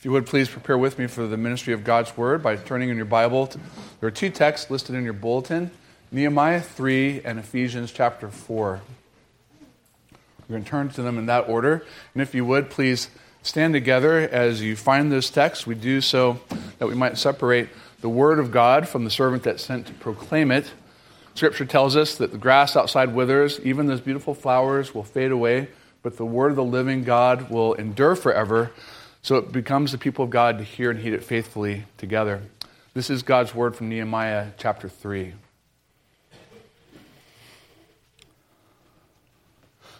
If you would, please prepare with me for the ministry of God's Word by turning in your Bible. There are two texts listed in your bulletin, Nehemiah 3 and Ephesians chapter 4. We're going to turn to them in that order. And if you would, please stand together as you find those texts. We do so that we might separate the Word of God from the servant that's sent to proclaim it. Scripture tells us that the grass outside withers, even those beautiful flowers will fade away, but the Word of the living God will endure forever. So it becomes the people of God to hear and heed it faithfully together. This is God's word from Nehemiah chapter 3.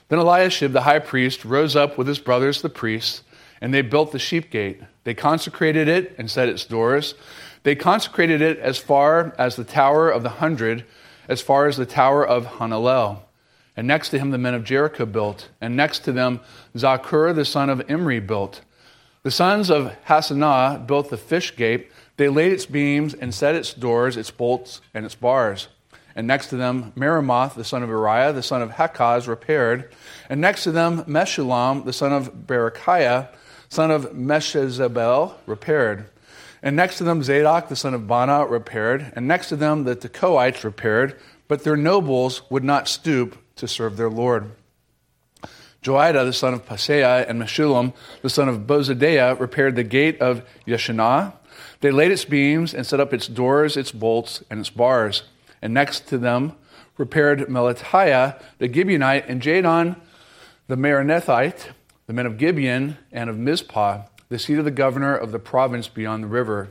Then Eliashib the high priest rose up with his brothers the priests, and they built the sheep gate. They consecrated it and set its doors. They consecrated it as far as the tower of the 100, as far as the tower of Hananel. And next to him the men of Jericho built, and next to them Zakur the son of Imri built. The sons of Hassanah built the fish gate. They laid its beams and set its doors, its bolts, and its bars. And next to them, Meremoth, the son of Uriah, the son of Hakkoz, repaired. And next to them, Meshullam, the son of Berechiah, son of Meshezebel, repaired. And next to them, Zadok, the son of Bana, repaired. And next to them, the Tekoites repaired. But their nobles would not stoop to serve their Lord. Joiada, the son of Paseah, and Meshullam, the son of Bozadeah, repaired the gate of Jeshanah. They laid its beams and set up its doors, its bolts, and its bars. And next to them repaired Melatiah, the Gibeonite, and Jadon, the Meremothite, the men of Gibeon and of Mizpah, the seat of the governor of the province beyond the river.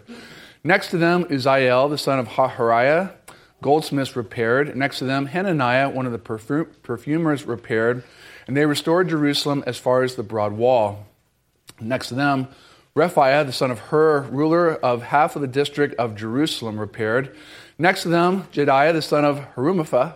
Next to them, Uzziel, the son of Hariah, goldsmiths repaired. Next to them, Hananiah, one of the perfumers, repaired. And they restored Jerusalem as far as the broad wall. Next to them, Rephaiah, the son of Hur, ruler of half of the district of Jerusalem, repaired. Next to them, Jediah, the son of Harumaphah,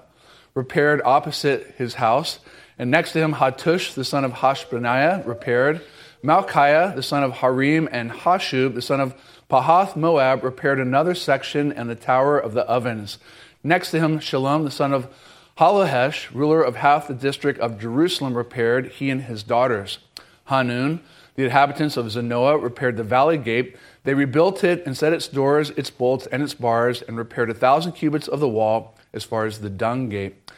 repaired opposite his house. And next to him, Hattush, the son of Hashbaniah, repaired. Malchiah, the son of Harim, and Hashub, the son of Pahath Moab, repaired another section and the tower of the ovens. Next to him, Shalom, the son of Halohesh, ruler of half the district of Jerusalem, repaired, he and his daughters. Hanun, the inhabitants of Zanoah, repaired the valley gate. They rebuilt it and set its doors, its bolts, and its bars, and repaired 1,000 cubits of the wall as far as the dung gate.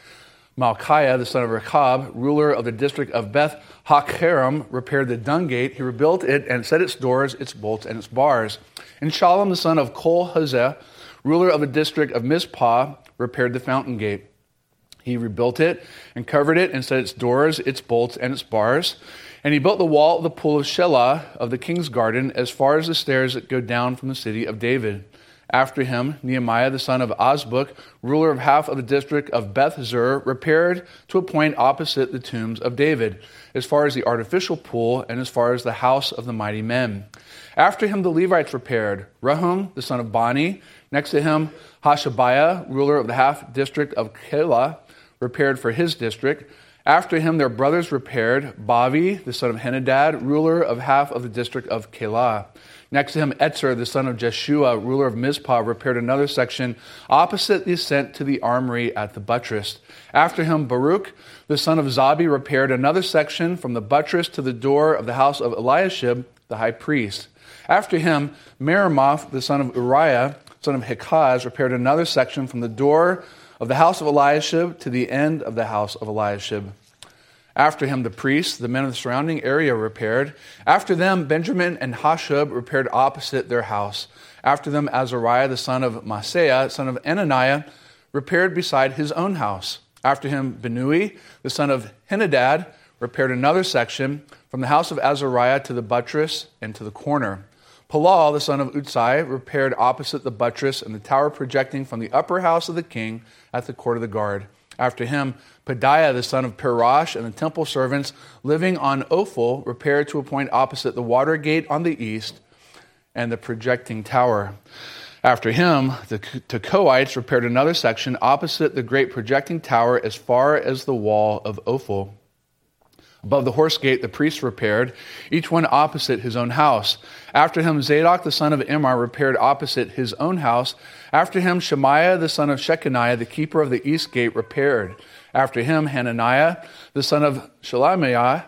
Malchiah, the son of Rechab, ruler of the district of Beth Hakerem, repaired the dung gate. He rebuilt it and set its doors, its bolts, and its bars. And Shalom, the son of Kol Hazeh, ruler of the district of Mizpah, repaired the fountain gate. He rebuilt it and covered it and set its doors, its bolts, and its bars. And he built the wall of the pool of Shelah of the king's garden as far as the stairs that go down from the city of David. After him, Nehemiah, the son of Azbuk, ruler of half of the district of Beth-Zur, repaired to a point opposite the tombs of David, as far as the artificial pool and as far as the house of the mighty men. After him, the Levites repaired. Rehum, the son of Bani, next to him, Hashabiah, ruler of the half district of Keilah, repaired for his district. After him, their brothers repaired. Bavi, the son of Henadad, ruler of half of the district of Keilah. Next to him, Etzer, the son of Jeshua, ruler of Mizpah, repaired another section opposite the ascent to the armory at the buttress. After him, Baruch, the son of Zabi, repaired another section from the buttress to the door of the house of Eliashib, the high priest. After him, Meremoth, the son of Uriah, son of Hakkoz, repaired another section from the door of the house of Eliashib to the end of the house of Eliashib. After him, the priests, the men of the surrounding area, repaired. After them, Benjamin and Hashub repaired opposite their house. After them, Azariah, the son of Maaseiah, son of Hananiah, repaired beside his own house. After him, Benui, the son of Henadad, repaired another section from the house of Azariah to the buttress and to the corner. Palal, the son of Utsai, repaired opposite the buttress and the tower projecting from the upper house of the king at the court of the guard. After him, Pedaiah, the son of Perash, and the temple servants living on Ophel, repaired to a point opposite the water gate on the east and the projecting tower. After him, the Tekoites repaired another section opposite the great projecting tower as far as the wall of Ophel. Above the horse gate, the priests repaired, each one opposite his own house. After him, Zadok, the son of Imri, repaired opposite his own house. After him, Shemaiah, the son of Shechaniah, the keeper of the east gate, repaired. After him, Hananiah, the son of Shalamiah,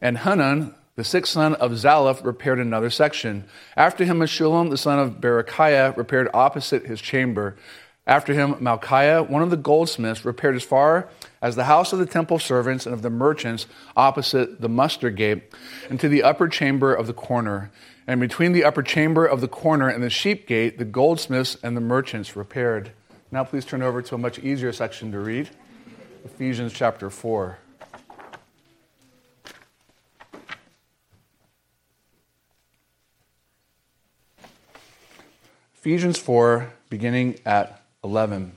and Hanun, The sixth son of Zaleph repaired another section. After him, Meshullam, the son of Berechiah, repaired opposite his chamber. After him, Malchiah, one of the goldsmiths, repaired as far as the house of the temple servants and of the merchants opposite the muster gate, and to the upper chamber of the corner. And between the upper chamber of the corner and the sheep gate, the goldsmiths and the merchants repaired. Now please turn over to a much easier section to read, Ephesians chapter 4. Ephesians 4, beginning at 11.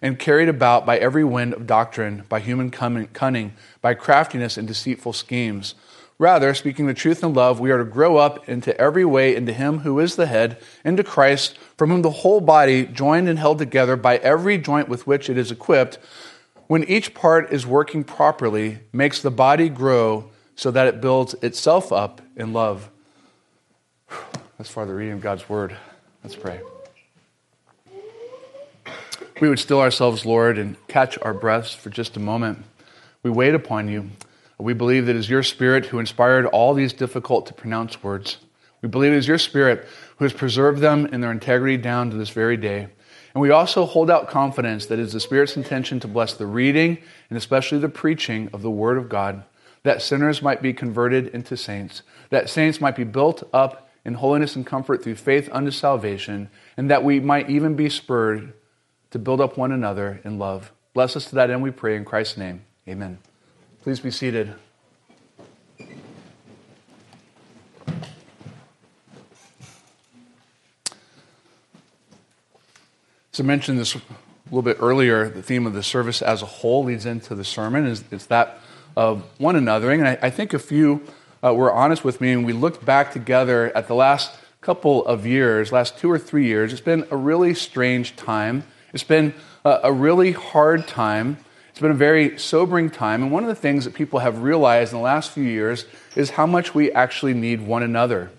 and carried about by every wind of doctrine, by human cunning, by craftiness and deceitful schemes. Rather, speaking the truth in love, we are to grow up into every way into him who is the head, into Christ, from whom the whole body, joined and held together by every joint with which it is equipped, when each part is working properly, makes the body grow so that it builds itself up in love. That's far the reading of God's word. Let's pray. We would still ourselves, Lord, and catch our breaths for just a moment. We wait upon you. We believe that it is your Spirit who inspired all these difficult-to-pronounce words. We believe it is your Spirit who has preserved them in their integrity down to this very day. And we also hold out confidence that it is the Spirit's intention to bless the reading and especially the preaching of the Word of God, that sinners might be converted into saints, that saints might be built up in holiness and comfort through faith unto salvation, and that we might even be spurred to build up one another in love. Bless us to that end, we pray in Christ's name. Amen. Please be seated. As I mentioned this a little bit earlier, the theme of the service as a whole leads into the sermon. It's that of one anothering, and I think a few were honest with me, and we looked back together at the last couple of years, last 2 or 3 years. It's been a really strange time. It's been a really hard time. It's been a very sobering time. And one of the things that people have realized in the last few years is how much we actually need one another.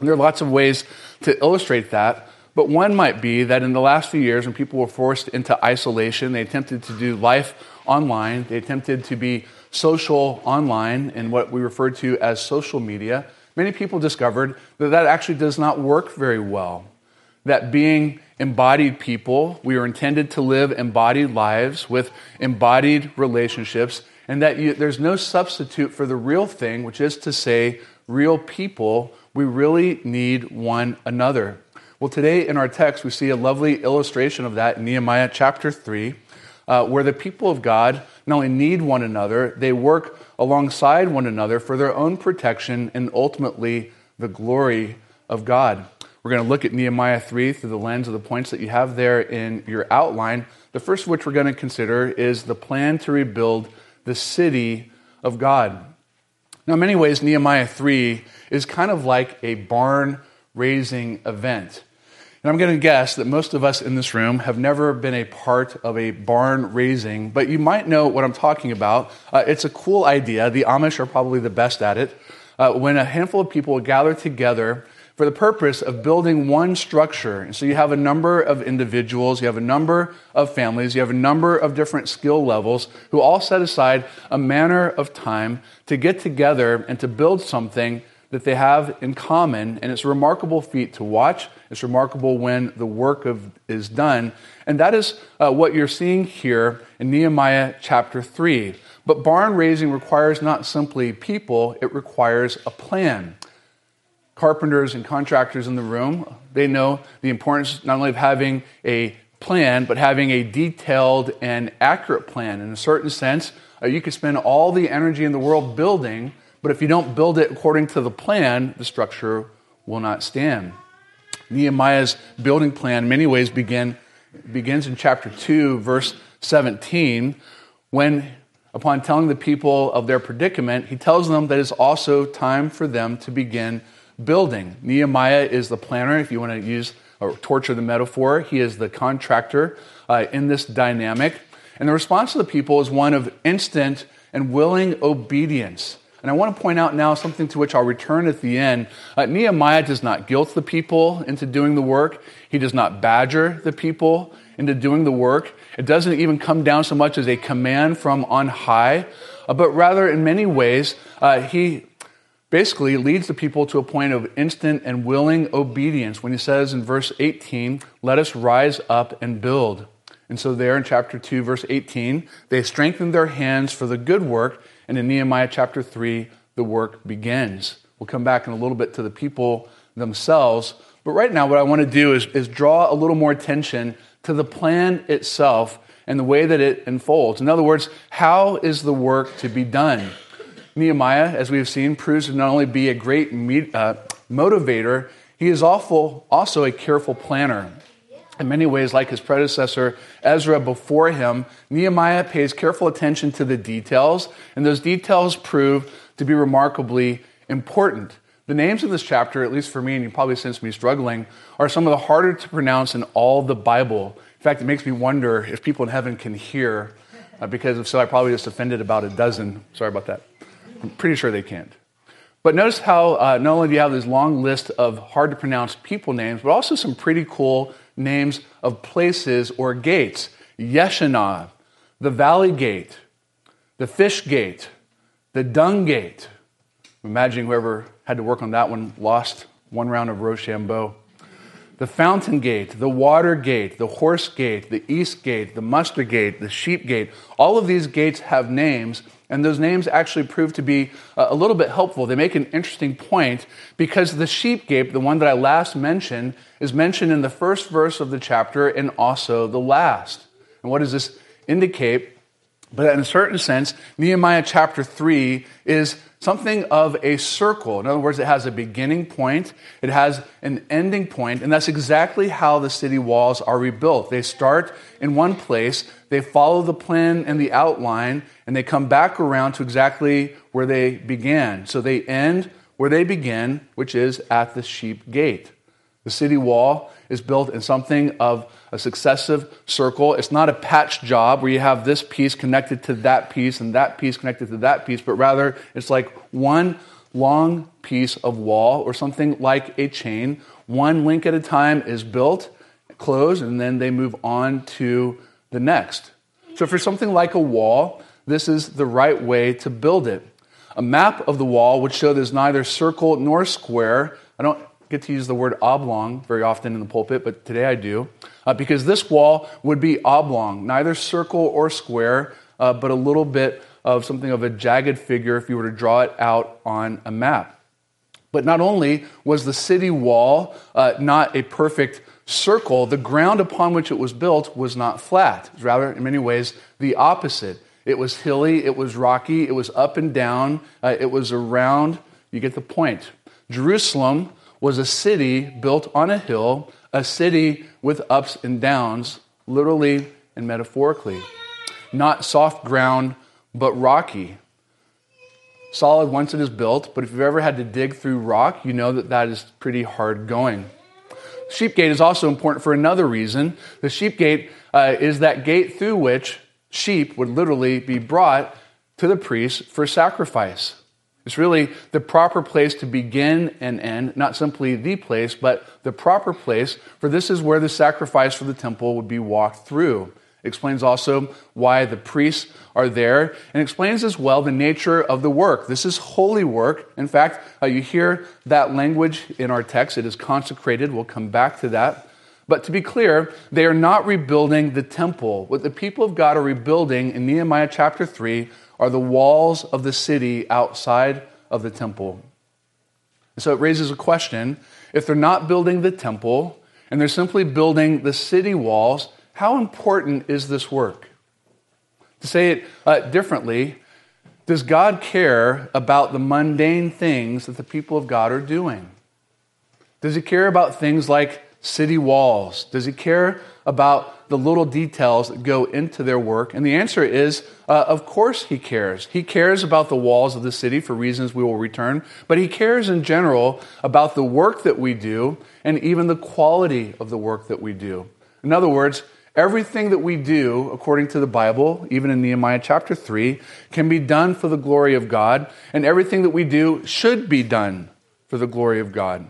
And there are lots of ways to illustrate that. But one might be that in the last few years, when people were forced into isolation, they attempted to do life online. They attempted to be social online and what we refer to as social media. Many people discovered that that actually does not work very well. That being embodied people, we are intended to live embodied lives with embodied relationships, and that there's no substitute for the real thing, which is to say, real people. We really need one another. Well, today in our text, we see a lovely illustration of that in Nehemiah chapter 3, where the people of God not only need one another, they work alongside one another for their own protection and ultimately the glory of God. We're going to look at Nehemiah 3 through the lens of the points that you have there in your outline. The first of which we're going to consider is the plan to rebuild the city of God. Now, in many ways, Nehemiah 3 is kind of like a barn-raising event. And I'm going to guess that most of us in this room have never been a part of a barn raising, but you might know what I'm talking about. It's a cool idea. The Amish are probably the best at it. When a handful of people gather together for the purpose of building one structure. And so you have a number of individuals, you have a number of families, you have a number of different skill levels who all set aside a manner of time to get together and to build something that they have in common, and it's a remarkable feat to watch. It's remarkable when the work is done, and that is what you're seeing here in Nehemiah chapter 3. But barn raising requires not simply people, it requires a plan. Carpenters and contractors in the room, they know the importance not only of having a plan, but having a detailed and accurate plan. In a certain sense, you could spend all the energy in the world building, but if you don't build it according to the plan, the structure will not stand. Nehemiah's building plan in many ways begins in chapter 2, verse 17, when Upon telling the people of their predicament, he tells them that it's also time for them to begin building. Nehemiah is the planner, if you want to use or torture the metaphor. He is the contractor in this dynamic. And the response of the people is one of instant and willing obedience. And I want to point out now something to which I'll return at the end. Nehemiah does not guilt the people into doing the work. He does not badger the people into doing the work. It doesn't even come down so much as a command from on high, but rather in many ways, he basically leads the people to a point of instant and willing obedience when he says in verse 18, "Let us rise up and build." And so there in chapter 2, verse 18, they strengthened their hands for the good work. And in Nehemiah chapter 3, the work begins. We'll come back in a little bit to the people themselves. But right now, what I want to do is draw a little more attention to the plan itself and the way that it unfolds. In other words, how is the work to be done? Nehemiah, as we've seen, proves to not only be a great motivator, he is also a careful planner. In many ways, like his predecessor, Ezra before him, Nehemiah pays careful attention to the details, and those details prove to be remarkably important. The names of this chapter, at least for me, and you probably sense me struggling, are some of the harder to pronounce in all the Bible. In fact, it makes me wonder if people in heaven can hear, because if so, I probably just offended about a dozen. Sorry about that. I'm pretty sure they can't. But notice how not only do you have this long list of hard-to-pronounce people names, but also some pretty cool names of places or gates. Jeshanah, the Valley Gate, the Fish Gate, the Dung Gate. I'm imagining whoever had to work on that one, lost one round of Rochambeau. The Fountain Gate, the Water Gate, the Horse Gate, the East Gate, the Mustard Gate, the Sheep Gate. All of these gates have names, and those names actually prove to be a little bit helpful. They make an interesting point because the Sheep Gate, the one that I last mentioned, is mentioned in the first verse of the chapter and also the last. And what does this indicate? But in a certain sense, Nehemiah chapter 3 is something of a circle. In other words, it has a beginning point, it has an ending point, and that's exactly how the city walls are rebuilt. They start in one place, they follow the plan and the outline, and they come back around to exactly where they began. So they end where they begin, which is at the Sheep Gate. The city wall is built in something of a successive circle. It's not a patch job where you have this piece connected to that piece and that piece connected to that piece, but rather it's like one long piece of wall or something like a chain. One link at a time is built, closed, and then they move on to the next. So for something like a wall, this is the right way to build it. A map of the wall would show there's neither circle nor square. I don't get to use the word oblong very often in the pulpit, but today I do, because this wall would be oblong, neither circle or square, but a little bit of something of a jagged figure if you were to draw it out on a map. But not only was the city wall not a perfect circle, the ground upon which it was built was not flat. It was rather, in many ways, the opposite. It was hilly, it was rocky, it was up and down, it was around. You get the point. Jerusalem was a city built on a hill, a city with ups and downs, literally and metaphorically. Not soft ground, but rocky. Solid once it is built, but if you've ever had to dig through rock, you know that that is pretty hard going. Sheep Gate is also important for another reason. The Sheep Gate is that gate through which sheep would literally be brought to the priest for sacrifice. It's really the proper place to begin and end, not simply the place, but the proper place, for this is where the sacrifice for the temple would be walked through. It explains also why the priests are there, and explains as well the nature of the work. This is holy work. In fact, you hear that language in our text. It is consecrated. We'll come back to that. But to be clear, they are not rebuilding the temple. What the people of God are rebuilding in Nehemiah chapter 3 are the walls of the city outside of the temple. And so it raises a question. If they're not building the temple, and they're simply building the city walls, how important is this work? To say it differently, does God care about the mundane things that the people of God are doing? Does he care about things like city walls? Does he care about the little details that go into their work? And the answer is, of course he cares. He cares about the walls of the city for reasons we will return, but he cares in general about the work that we do and even the quality of the work that we do. In other words, everything that we do, according to the Bible, even in Nehemiah chapter 3, can be done for the glory of God, and everything that we do should be done for the glory of God.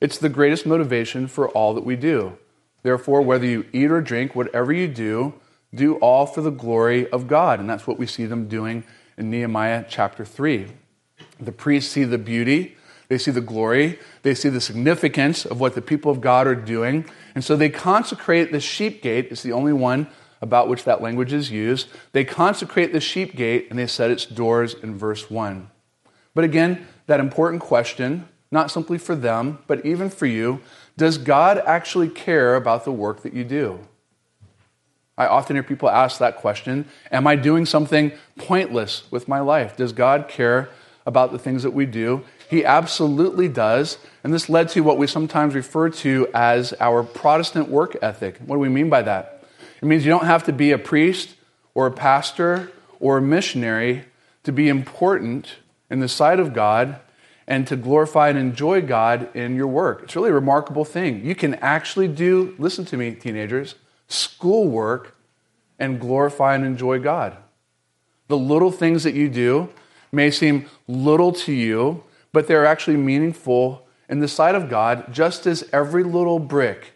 It's the greatest motivation for all that we do. Therefore, whether you eat or drink, whatever you do, do all for the glory of God. And that's what we see them doing in Nehemiah chapter 3. The priests see the beauty, they see the glory, they see the significance of what the people of God are doing. And so they consecrate the sheep gate. It's the only one about which that language is used. They consecrate the sheep gate and they set its doors in verse 1. But again, that important question, not simply for them, but even for you, does God actually care about the work that you do? I often hear people ask that question. Am I doing something pointless with my life? Does God care about the things that we do? He absolutely does. And this led to what we sometimes refer to as our Protestant work ethic. What do we mean by that? It means you don't have to be a priest or a pastor or a missionary to be important in the sight of God and to glorify and enjoy God in your work. It's really a remarkable thing. You can actually do, listen to me, teenagers, schoolwork and glorify and enjoy God. The little things that you do may seem little to you, but they're actually meaningful in the sight of God, just as every little brick,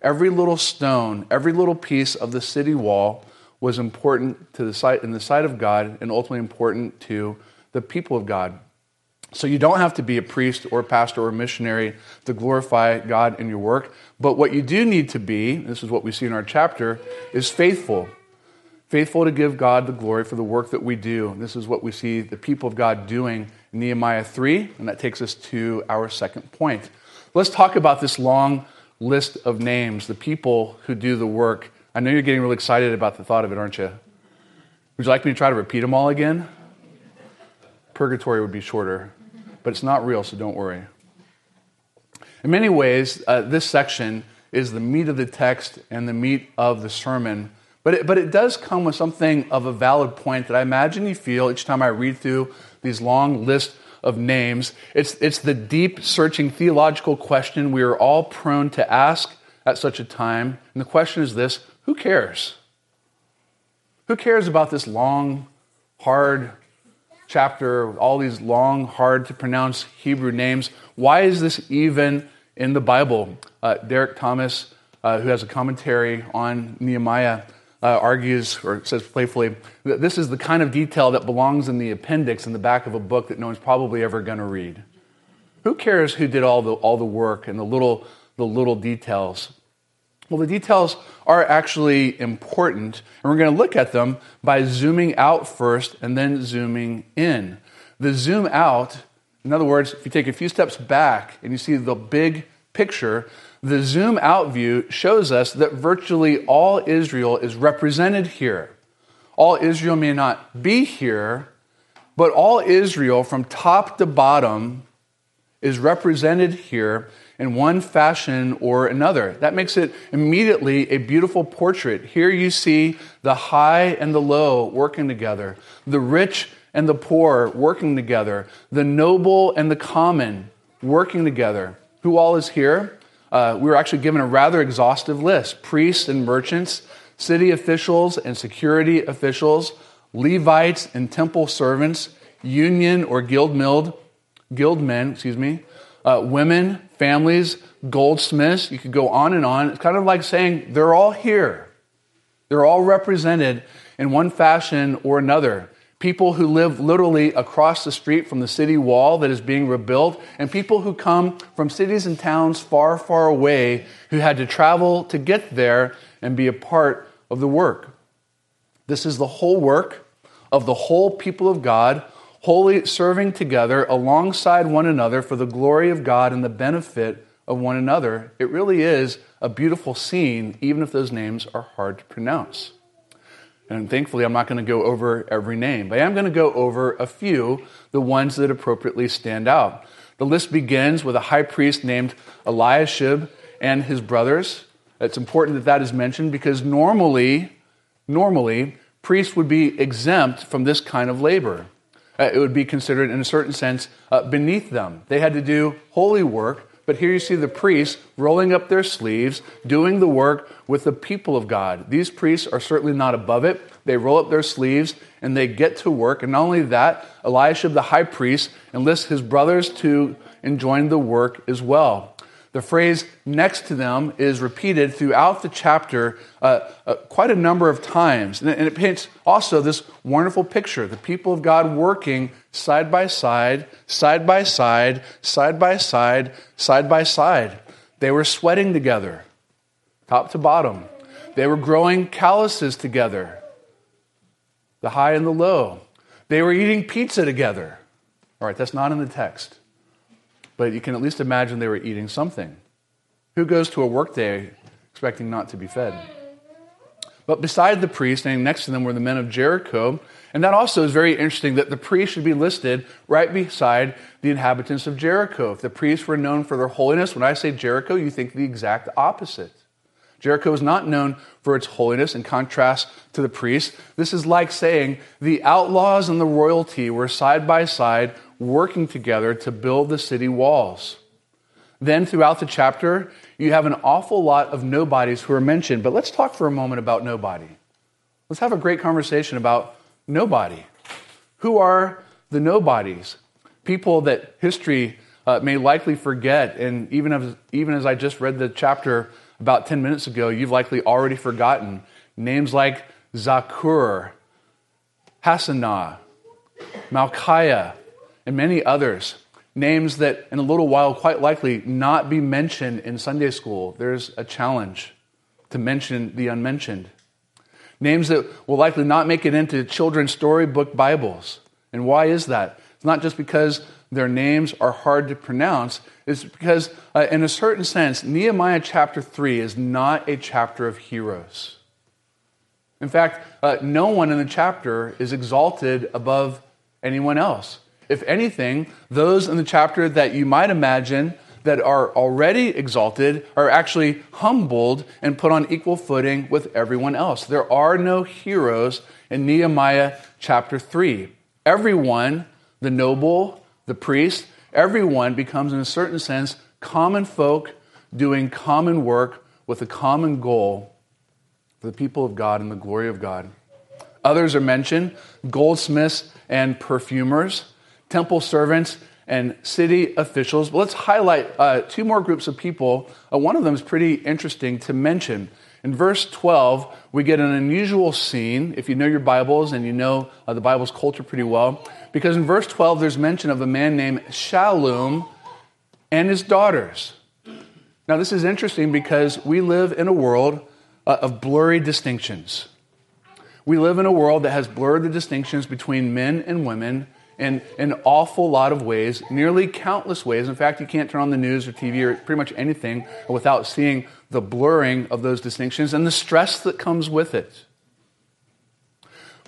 every little stone, every little piece of the city wall was important to the sight, in the sight of God, and ultimately important to the people of God. So you don't have to be a priest or a pastor or a missionary to glorify God in your work. But what you do need to be, and this is what we see in our chapter, is faithful. Faithful to give God the glory for the work that we do. And this is what we see the people of God doing in Nehemiah 3. And that takes us to our second point. Let's talk about this long list of names, the people who do the work. I know you're getting really excited about the thought of it, aren't you? Would you like me to try to repeat them all again? Purgatory would be shorter. But it's not real, so don't worry. In many ways, this section is the meat of the text and the meat of the sermon. But it does come with something of a valid point that I imagine you feel each time I read through these long lists of names. It's the deep, searching theological question we are all prone to ask at such a time. And the question is this: who cares? Who cares about this long, hard chapter with all these long, hard-to-pronounce Hebrew names? Why is this even in the Bible? Derek Thomas, who has a commentary on Nehemiah, argues, or says playfully, that this is the kind of detail that belongs in the appendix in the back of a book that no one's probably ever going to read. Who cares who did all the work and the little details? Well, the details are actually important, and we're going to look at them by zooming out first and then zooming in. The zoom out, in other words, if you take a few steps back and you see the big picture, the zoom out view shows us that virtually all Israel is represented here. All Israel may not be here, but all Israel from top to bottom is represented here in one fashion or another. That makes it immediately a beautiful portrait. Here you see the high and the low working together, the rich and the poor working together, the noble and the common working together. Who all is here? We were actually given a rather exhaustive list. Priests and merchants, city officials and security officials, Levites and temple servants, union or guildmen, women, families, goldsmiths. You could go on and on. It's kind of like saying they're all here. They're all represented in one fashion or another. People who live literally across the street from the city wall that is being rebuilt, and people who come from cities and towns far, far away who had to travel to get there and be a part of the work. This is the whole work of the whole people of God, holy, serving together alongside one another for the glory of God and the benefit of one another. It really is a beautiful scene, even if those names are hard to pronounce. And thankfully, I'm not going to go over every name, but I am going to go over a few, the ones that appropriately stand out. The list begins with a high priest named Eliashib, and his brothers. It's important that that is mentioned because normally, priests would be exempt from this kind of labor. It would be considered, in a certain sense, beneath them. They had to do holy work, but here you see the priests rolling up their sleeves, doing the work with the people of God. These priests are certainly not above it. They roll up their sleeves, and they get to work. And not only that, Eliashib, the high priest, enlists his brothers to join the work as well. The phrase next to them is repeated throughout the chapter quite a number of times. And it paints also this wonderful picture, the people of God working side by side, side by side, side by side, side by side. They were sweating together, top to bottom. They were growing calluses together, the high and the low. They were eating pizza together. All right, that's not in the text. But you can at least imagine they were eating something. Who goes to a work day expecting not to be fed? But beside the priest, standing next to them were the men of Jericho. And that also is very interesting that the priests should be listed right beside the inhabitants of Jericho. If the priests were known for their holiness, when I say Jericho, you think the exact opposite. Jericho is not known for its holiness in contrast to the priests. This is like saying the outlaws and the royalty were side by side working together to build the city walls. Then throughout the chapter, you have an awful lot of nobodies who are mentioned. But let's talk for a moment about nobody. Let's have a great conversation about nobody. Who are the nobodies? People that history may likely forget. And even as I just read the chapter about 10 minutes ago, you've likely already forgotten. Names like Zakur, Hassanah, Malchiah, and many others, names that in a little while quite likely not be mentioned in Sunday school. There's a challenge to mention the unmentioned. Names that will likely not make it into children's storybook Bibles. And why is that? It's not just because their names are hard to pronounce. It's because, in a certain sense, Nehemiah chapter 3 is not a chapter of heroes. In fact, no one in the chapter is exalted above anyone else. If anything, those in the chapter that you might imagine that are already exalted are actually humbled and put on equal footing with everyone else. There are no heroes in Nehemiah chapter 3. Everyone, the noble, the priest, everyone becomes, in a certain sense, common folk doing common work with a common goal for the people of God and the glory of God. Others are mentioned, goldsmiths and perfumers, temple servants, and city officials. But let's highlight two more groups of people. One of them is pretty interesting to mention. In verse 12, we get an unusual scene, if you know your Bibles and you know the Bible's culture pretty well, because in verse 12, there's mention of a man named Shalom and his daughters. Now, this is interesting because we live in a world of blurry distinctions. We live in a world that has blurred the distinctions between men and women in an awful lot of ways, nearly countless ways. In fact, you can't turn on the news or TV or pretty much anything without seeing the blurring of those distinctions and the stress that comes with it.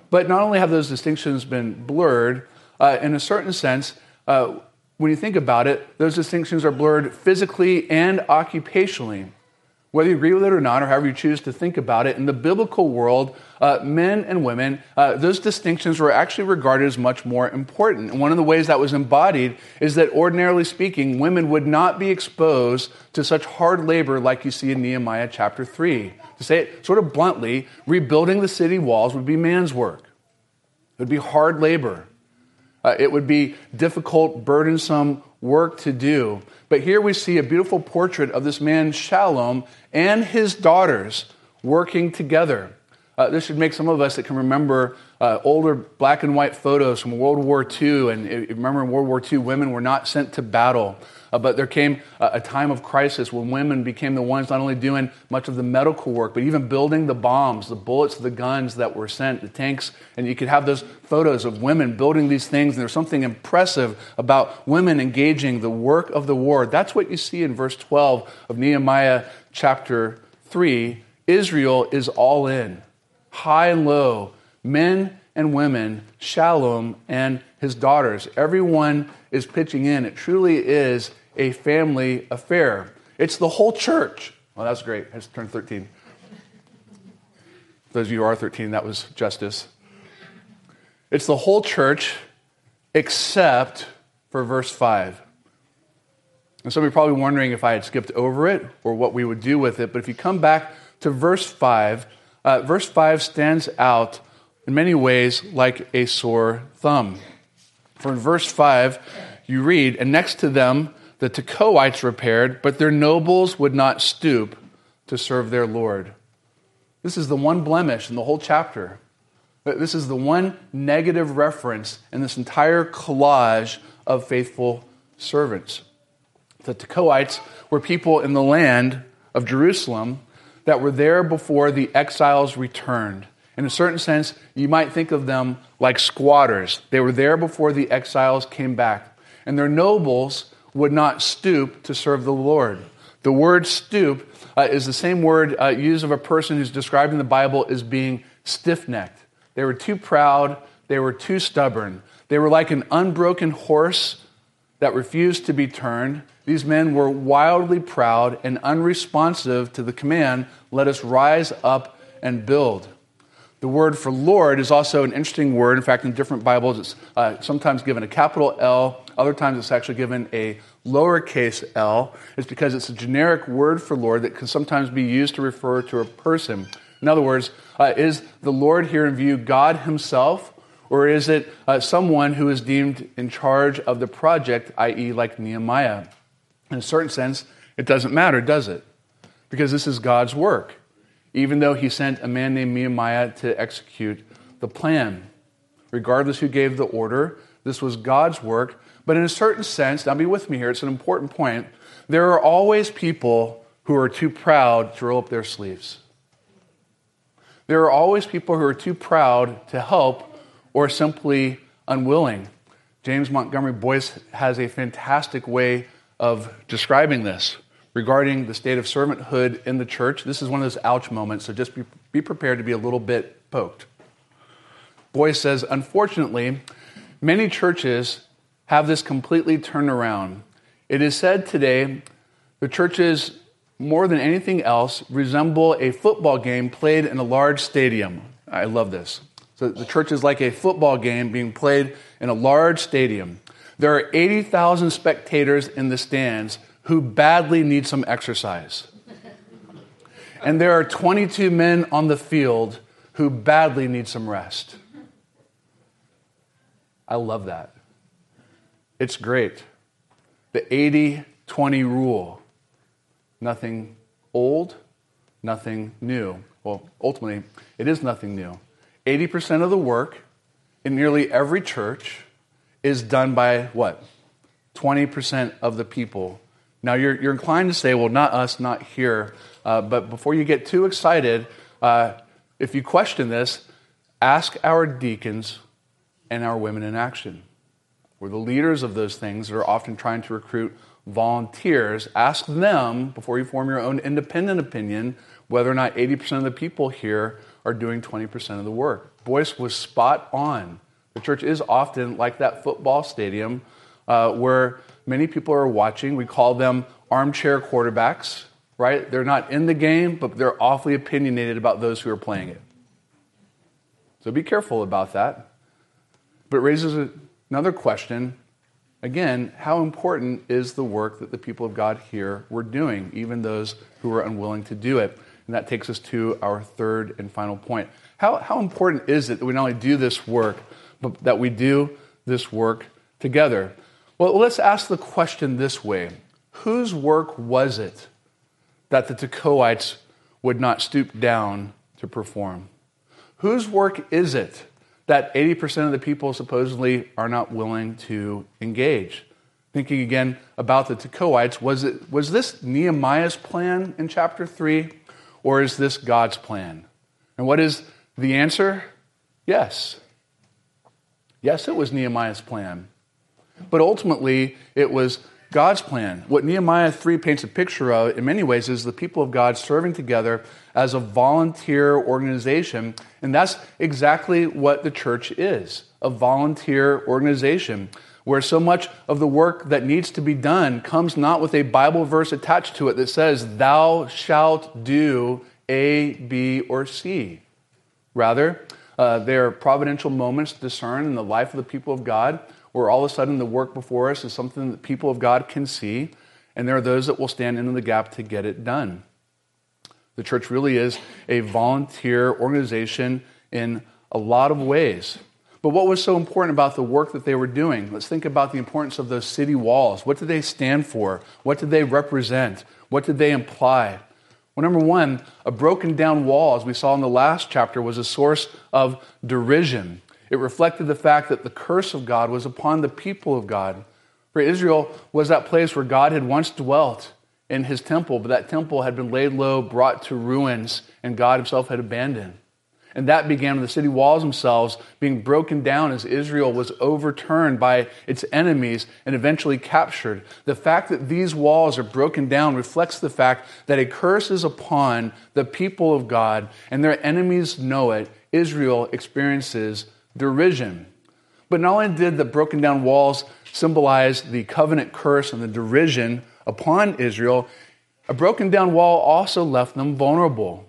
But not only have those distinctions been blurred, in a certain sense, when you think about it, those distinctions are blurred physically and occupationally. Whether you agree with it or not, or however you choose to think about it, in the biblical world, men and women, those distinctions were actually regarded as much more important. And one of the ways that was embodied is that, ordinarily speaking, women would not be exposed to such hard labor like you see in Nehemiah chapter 3. To say it sort of bluntly, rebuilding the city walls would be man's work. It would be hard labor. It would be difficult, burdensome work to do. But here we see a beautiful portrait of this man, Shalom, and his daughters working together. This should make some of us that can remember older black and white photos from World War II. And remember in World War II, women were not sent to battle. But there came a time of crisis when women became the ones not only doing much of the medical work, but even building the bombs, the bullets, the guns that were sent, the tanks. And you could have those photos of women building these things. And there's something impressive about women engaging the work of the war. That's what you see in verse 12 of Nehemiah chapter 3. Israel is all in, high and low, men and women, Shalom and his daughters. Everyone is pitching in. It truly is a family affair. It's the whole church. Well, that's great. I just turned 13. Those of you who are 13, that was justice. It's the whole church except for verse 5. And so you're probably wondering if I had skipped over it or what we would do with it. But if you come back to verse 5, verse 5 stands out in many ways like a sore thumb. For in verse 5, you read, "And next to them the Tekoites repaired, but their nobles would not stoop to serve their Lord." This is the one blemish in the whole chapter. This is the one negative reference in this entire collage of faithful servants. The Tekoites were people in the land of Jerusalem that were there before the exiles returned. In a certain sense, you might think of them like squatters. They were there before the exiles came back. And their nobles would not stoop to serve the Lord. The word stoop is the same word used of a person who's described in the Bible as being stiff-necked. They were too proud. They were too stubborn. They were like an unbroken horse that refused to be turned. These men were wildly proud and unresponsive to the command, "Let us rise up and build." The word for Lord is also an interesting word. In fact, in different Bibles, it's sometimes given a capital L. Other times, it's actually given a lowercase l. It's because it's a generic word for Lord that can sometimes be used to refer to a person. In other words, is the Lord here in view God himself, or is it someone who is deemed in charge of the project, i.e. like Nehemiah? In a certain sense, it doesn't matter, does it? Because this is God's work, even though he sent a man named Nehemiah to execute the plan. Regardless who gave the order, this was God's work. But in a certain sense, now be with me here, it's an important point, there are always people who are too proud to roll up their sleeves. There are always people who are too proud to help or simply unwilling. James Montgomery Boyce has a fantastic way of describing this regarding the state of servanthood in the church. This is one of those ouch moments, so just be prepared to be a little bit poked. Boyce says, "Unfortunately, many churches have this completely turned around. It is said today the churches, more than anything else, resemble a football game played in a large stadium." I love this. So the church is like a football game being played in a large stadium. There are 80,000 spectators in the stands who badly need some exercise. And there are 22 men on the field who badly need some rest. I love that. It's great. The 80-20 rule. Nothing old, nothing new. Well, ultimately, it is nothing new. 80% of the work in nearly every church is done by what? 20% of the people. Now, you're inclined to say, well, not us, not here. But before you get too excited, if you question this, ask our deacons and our women in action. We're the leaders of those things that are often trying to recruit volunteers. Ask them, before you form your own independent opinion, whether or not 80% of the people here are doing 20% of the work. Boyce was spot on. The church is often like that football stadium where many people are watching. We call them armchair quarterbacks, right? They're not in the game, but they're awfully opinionated about those who are playing it. So be careful about that. But it raises another question. Again, how important is the work that the people of God here were doing, even those who are unwilling to do it? And that takes us to our third and final point. How important is it that we not only do this work, but that we do this work together? Well, let's ask the question this way. Whose work was it that the Tekoites would not stoop down to perform? Whose work is it that 80% of the people supposedly are not willing to engage? Thinking again about the Tekoites, was this Nehemiah's plan in chapter 3, or is this God's plan? And what is the answer? Yes. Yes, it was Nehemiah's plan. But ultimately, it was God's plan. What Nehemiah 3 paints a picture of, in many ways, is the people of God serving together as a volunteer organization. And that's exactly what the church is, a volunteer organization. where so much of the work that needs to be done comes not with a Bible verse attached to it that says, thou shalt do A, B, or C. Rather, there are providential moments discerned in the life of the people of God where all of a sudden the work before us is something that the people of God can see, and there are those that will stand in the gap to get it done. The church really is a volunteer organization in a lot of ways. But what was so important about the work that they were doing? Let's think about the importance of those city walls. What did they stand for? What did they represent? What did they imply? Well, number one, a broken down wall, as we saw in the last chapter, was a source of derision. It reflected the fact that the curse of God was upon the people of God. For Israel was that place where God had once dwelt in his temple, but that temple had been laid low, brought to ruins, and God himself had abandoned. And that began with the city walls themselves being broken down as Israel was overturned by its enemies and eventually captured. The fact that these walls are broken down reflects the fact that a curse is upon the people of God, and their enemies know it. Israel experiences derision. But not only did the broken down walls symbolize the covenant curse and the derision upon Israel, a broken down wall also left them vulnerable.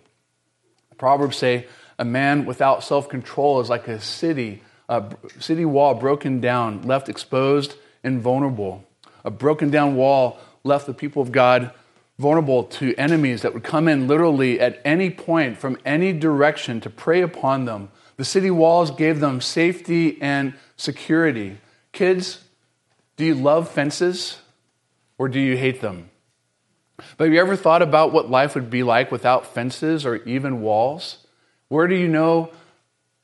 The Proverbs say, a man without self-control is like a city wall broken down, left exposed and vulnerable. A broken down wall left the people of God vulnerable to enemies that would come in literally at any point from any direction to prey upon them. The city walls gave them safety and security. Kids, do you love fences or do you hate them? But have you ever thought about what life would be like without fences or even walls? Where do you know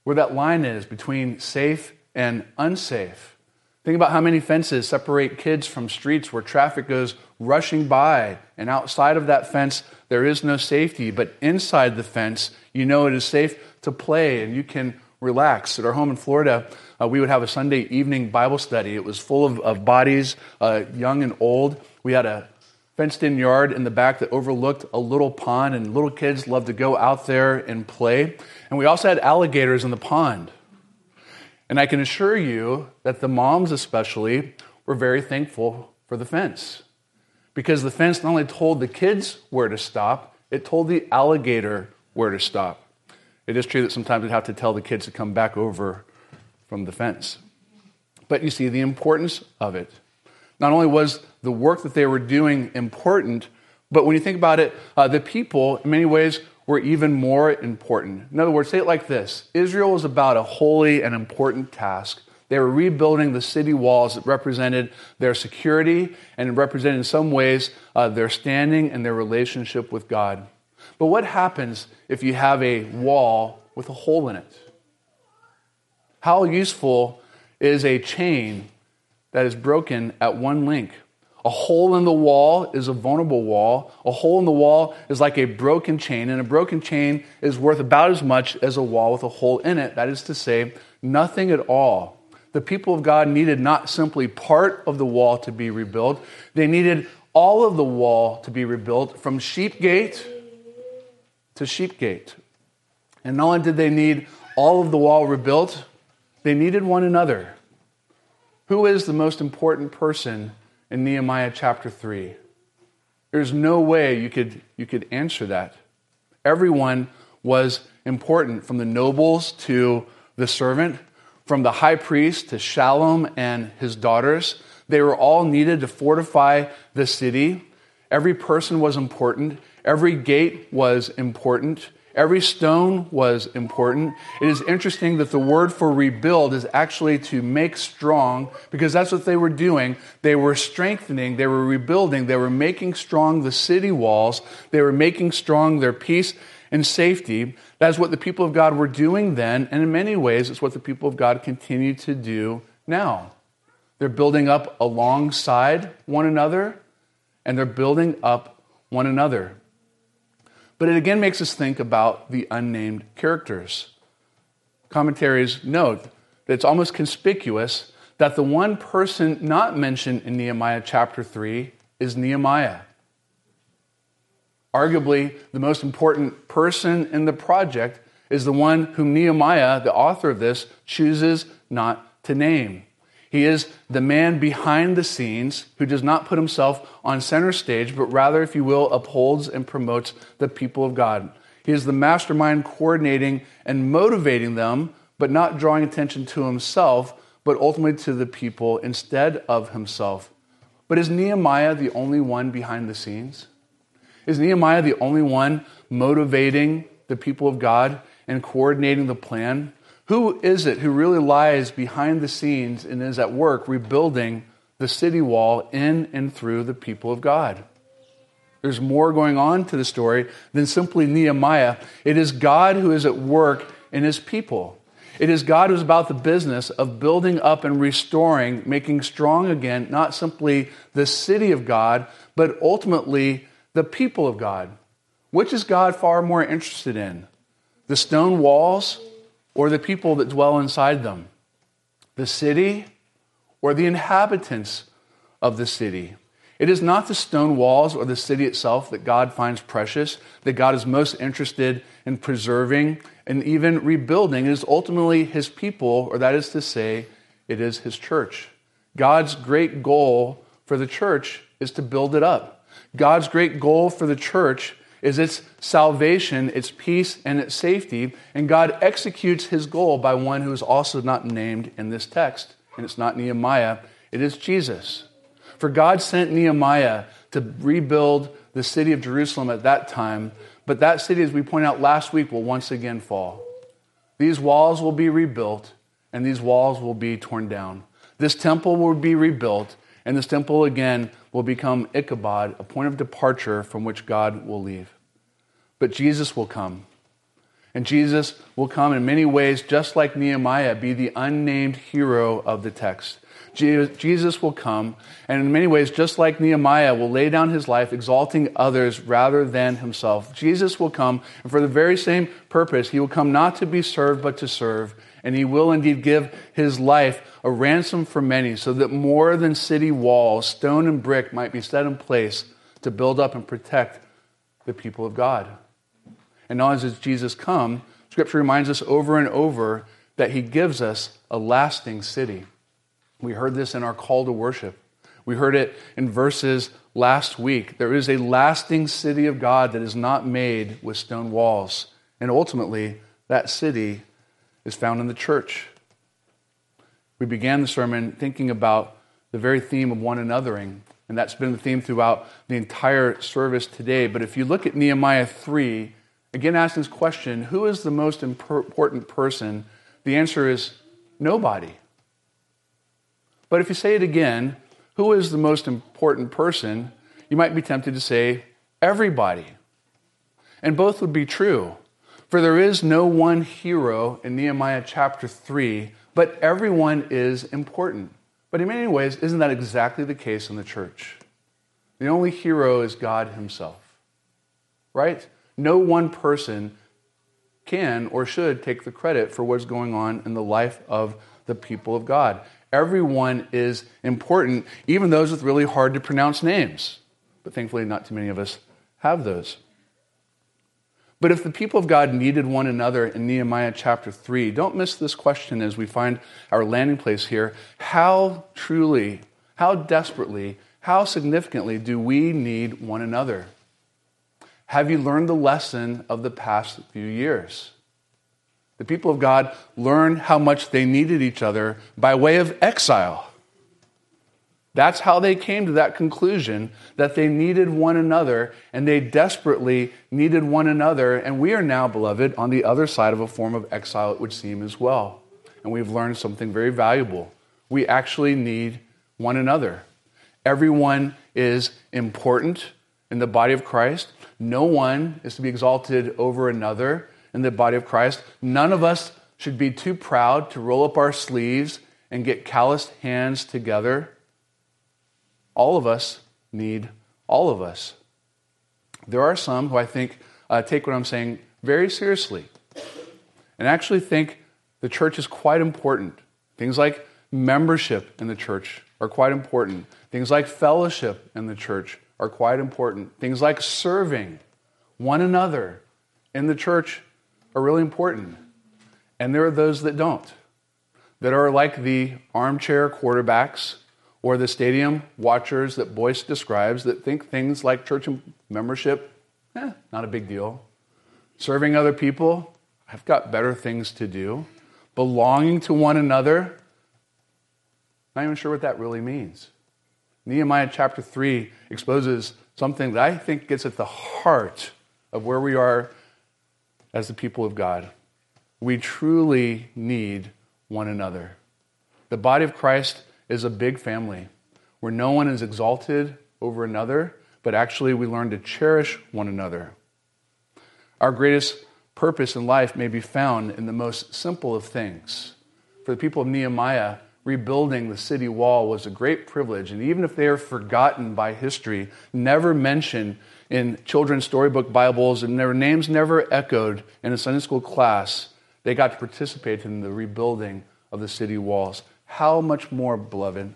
where that line is between safe and unsafe? Think about how many fences separate kids from streets where traffic goes rushing by, and outside of that fence, there is no safety. But inside the fence, you know it is safe to play, and you can relax. At our home in Florida, we would have a Sunday evening Bible study. It was full of bodies, young and old. We had a fenced-in yard in the back that overlooked a little pond, and little kids loved to go out there and play. And we also had alligators in the pond. And I can assure you that the moms especially were very thankful for the fence, because the fence not only told the kids where to stop, it told the alligator where to stop. It is true that sometimes we'd have to tell the kids to come back over from the fence. But you see the importance of it. Not only was the work that they were doing important, but when you think about it, the people, in many ways, were even more important. In other words, say it like this. Israel was about a holy and important task. They were rebuilding the city walls that represented their security and represented, in some ways, their standing and their relationship with God. But what happens if you have a wall with a hole in it? How useful is a chain that is broken at one link? A hole in the wall is a vulnerable wall. A hole in the wall is like a broken chain, and a broken chain is worth about as much as a wall with a hole in it. That is to say, nothing at all. The people of God needed not simply part of the wall to be rebuilt. They needed all of the wall to be rebuilt from sheep gate to sheep gate. And not only did they need all of the wall rebuilt, they needed one another. Who is the most important person in Nehemiah chapter 3? There's no way you could answer that. Everyone was important, from the nobles to the servant, from the high priest to Shalom and his daughters. They were all needed to fortify the city. Every person was important. Every gate was important. Every stone was important. It is interesting that the word for rebuild is actually to make strong, because that's what they were doing. They were strengthening, they were rebuilding, they were making strong the city walls, they were making strong their peace and safety. That's what the people of God were doing then, and in many ways, it's what the people of God continue to do now. They're building up alongside one another, and they're building up one another. But it again makes us think about the unnamed characters. Commentaries note that it's almost conspicuous that the one person not mentioned in Nehemiah chapter 3 is Nehemiah. Arguably, the most important person in the project is the one whom Nehemiah, the author of this, chooses not to name. He is the man behind the scenes who does not put himself on center stage, but rather, if you will, upholds and promotes the people of God. He is the mastermind coordinating and motivating them, but not drawing attention to himself, but ultimately to the people instead of himself. But is Nehemiah the only one behind the scenes? Is Nehemiah the only one motivating the people of God and coordinating the plan? Who is it who really lies behind the scenes and is at work rebuilding the city wall in and through the people of God? There's more going on to the story than simply Nehemiah. It is God who is at work in his people. It is God who is about the business of building up and restoring, making strong again, not simply the city of God, but ultimately the people of God. Which is God far more interested in? The stone walls or the people that dwell inside them? The city or the inhabitants of the city? It is not the stone walls or the city itself that God finds precious, that God is most interested in preserving and even rebuilding. It is ultimately his people, or that is to say, it is his church. God's great goal for the church is to build it up. God's great goal for the church is its salvation, its peace, and its safety. And God executes his goal by one who is also not named in this text. And it's not Nehemiah, it is Jesus. For God sent Nehemiah to rebuild the city of Jerusalem at that time, but that city, as we pointed out last week, will once again fall. These walls will be rebuilt, and these walls will be torn down. This temple will be rebuilt, and this temple again will become Ichabod, a point of departure from which God will leave. But Jesus will come. And Jesus will come in many ways, just like Nehemiah, be the unnamed hero of the text. Jesus will come, and in many ways, just like Nehemiah, will lay down his life exalting others rather than himself. Jesus will come, and for the very same purpose, he will come not to be served, but to serve. And he will indeed give his life a ransom for many, so that more than city walls, stone and brick, might be set in place to build up and protect the people of God. And not only does Jesus come, Scripture reminds us over and over that he gives us a lasting city. We heard this in our call to worship. We heard it in verses last week. There is a lasting city of God that is not made with stone walls. And ultimately, that city is found in the church. We began the sermon thinking about the very theme of one anothering. And that's been the theme throughout the entire service today. But if you look at Nehemiah 3, again, asking this question, who is the most important person? The answer is nobody. But if you say it again, who is the most important person? You might be tempted to say everybody. And both would be true. For there is no one hero in Nehemiah chapter 3, but everyone is important. But in many ways, isn't that exactly the case in the church? The only hero is God himself, right? No one person can or should take the credit for what's going on in the life of the people of God. Everyone is important, even those with really hard to pronounce names. But thankfully, not too many of us have those. But if the people of God needed one another in Nehemiah chapter 3, don't miss this question as we find our landing place here. How truly, how desperately, how significantly do we need one another? Have you learned the lesson of the past few years? The people of God learned how much they needed each other by way of exile. That's how they came to that conclusion, that they needed one another, and they desperately needed one another. And we are now, beloved, on the other side of a form of exile, it would seem, as well. And we've learned something very valuable. We actually need one another. Everyone is important in the body of Christ. No one is to be exalted over another in the body of Christ. None of us should be too proud to roll up our sleeves and get calloused hands together. All of us need all of us. There are some who I think take what I'm saying very seriously and actually think the church is quite important. Things like membership in the church are quite important. Things like fellowship in the church are quite important. Things like serving one another in the church are really important. And there are those that don't. that are like the armchair quarterbacks or the stadium watchers that Boyce describes that think things like church membership, not a big deal. Serving other people, I've got better things to do. Belonging to one another, not even sure what that really means. Nehemiah chapter 3 exposes something that I think gets at the heart of where we are as the people of God. We truly need one another. The body of Christ is a big family where no one is exalted over another, but actually we learn to cherish one another. Our greatest purpose in life may be found in the most simple of things. For the people of Nehemiah, rebuilding the city wall was a great privilege, and even if they are forgotten by history, never mentioned in children's storybook Bibles, and their names never echoed in a Sunday school class, they got to participate in the rebuilding of the city walls. How much more, beloved,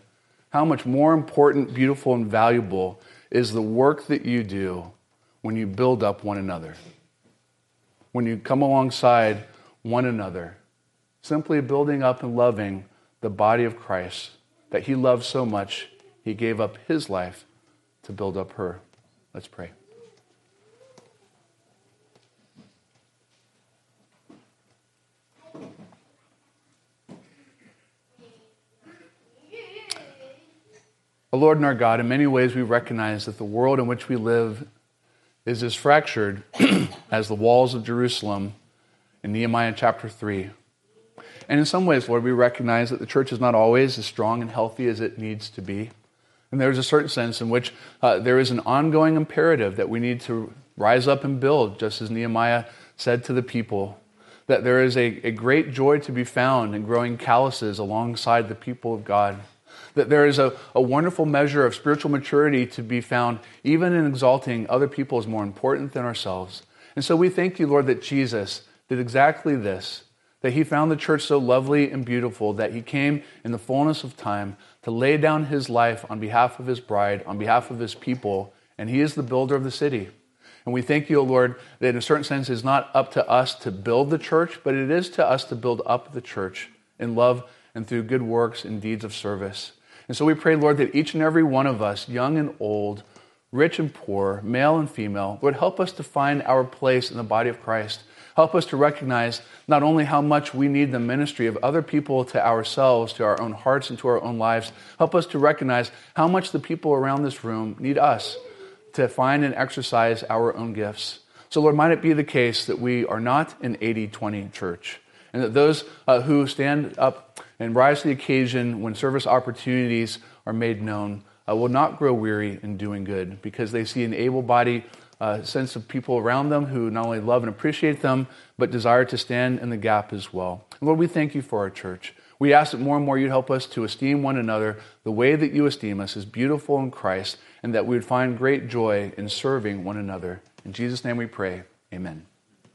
how much more important, beautiful, and valuable is the work that you do when you build up one another, when you come alongside one another, simply building up and loving the body of Christ that he loved so much, he gave up his life to build up her. Let's pray. O Lord and our God, in many ways we recognize that the world in which we live is as fractured as the walls of Jerusalem in Nehemiah chapter 3. And in some ways, Lord, we recognize that the church is not always as strong and healthy as it needs to be. And there's a certain sense in which there is an ongoing imperative that we need to rise up and build, just as Nehemiah said to the people, that there is a great joy to be found in growing calluses alongside the people of God, that there is a wonderful measure of spiritual maturity to be found even in exalting other people as more important than ourselves. And so we thank you, Lord, that Jesus did exactly this, that he found the church so lovely and beautiful that he came in the fullness of time to lay down his life on behalf of his bride, on behalf of his people, and he is the builder of the city. And we thank you, O Lord, that in a certain sense it's not up to us to build the church, but it is to us to build up the church in love and through good works and deeds of service. And so we pray, Lord, that each and every one of us, young and old, rich and poor, male and female, Lord, help us to find our place in the body of Christ. Help us to recognize not only how much we need the ministry of other people to ourselves, to our own hearts, and to our own lives. Help us to recognize how much the people around this room need us to find and exercise our own gifts. So, Lord, might it be the case that we are not an 80-20 church, and that those who stand up and rise to the occasion when service opportunities are made known will not grow weary in doing good, because they see an able body, sense of people around them who not only love and appreciate them, but desire to stand in the gap as well. And Lord, we thank you for our church. We ask that more and more you'd help us to esteem one another the way that you esteem us is beautiful in Christ, and that we would find great joy in serving one another. In Jesus' name we pray, amen.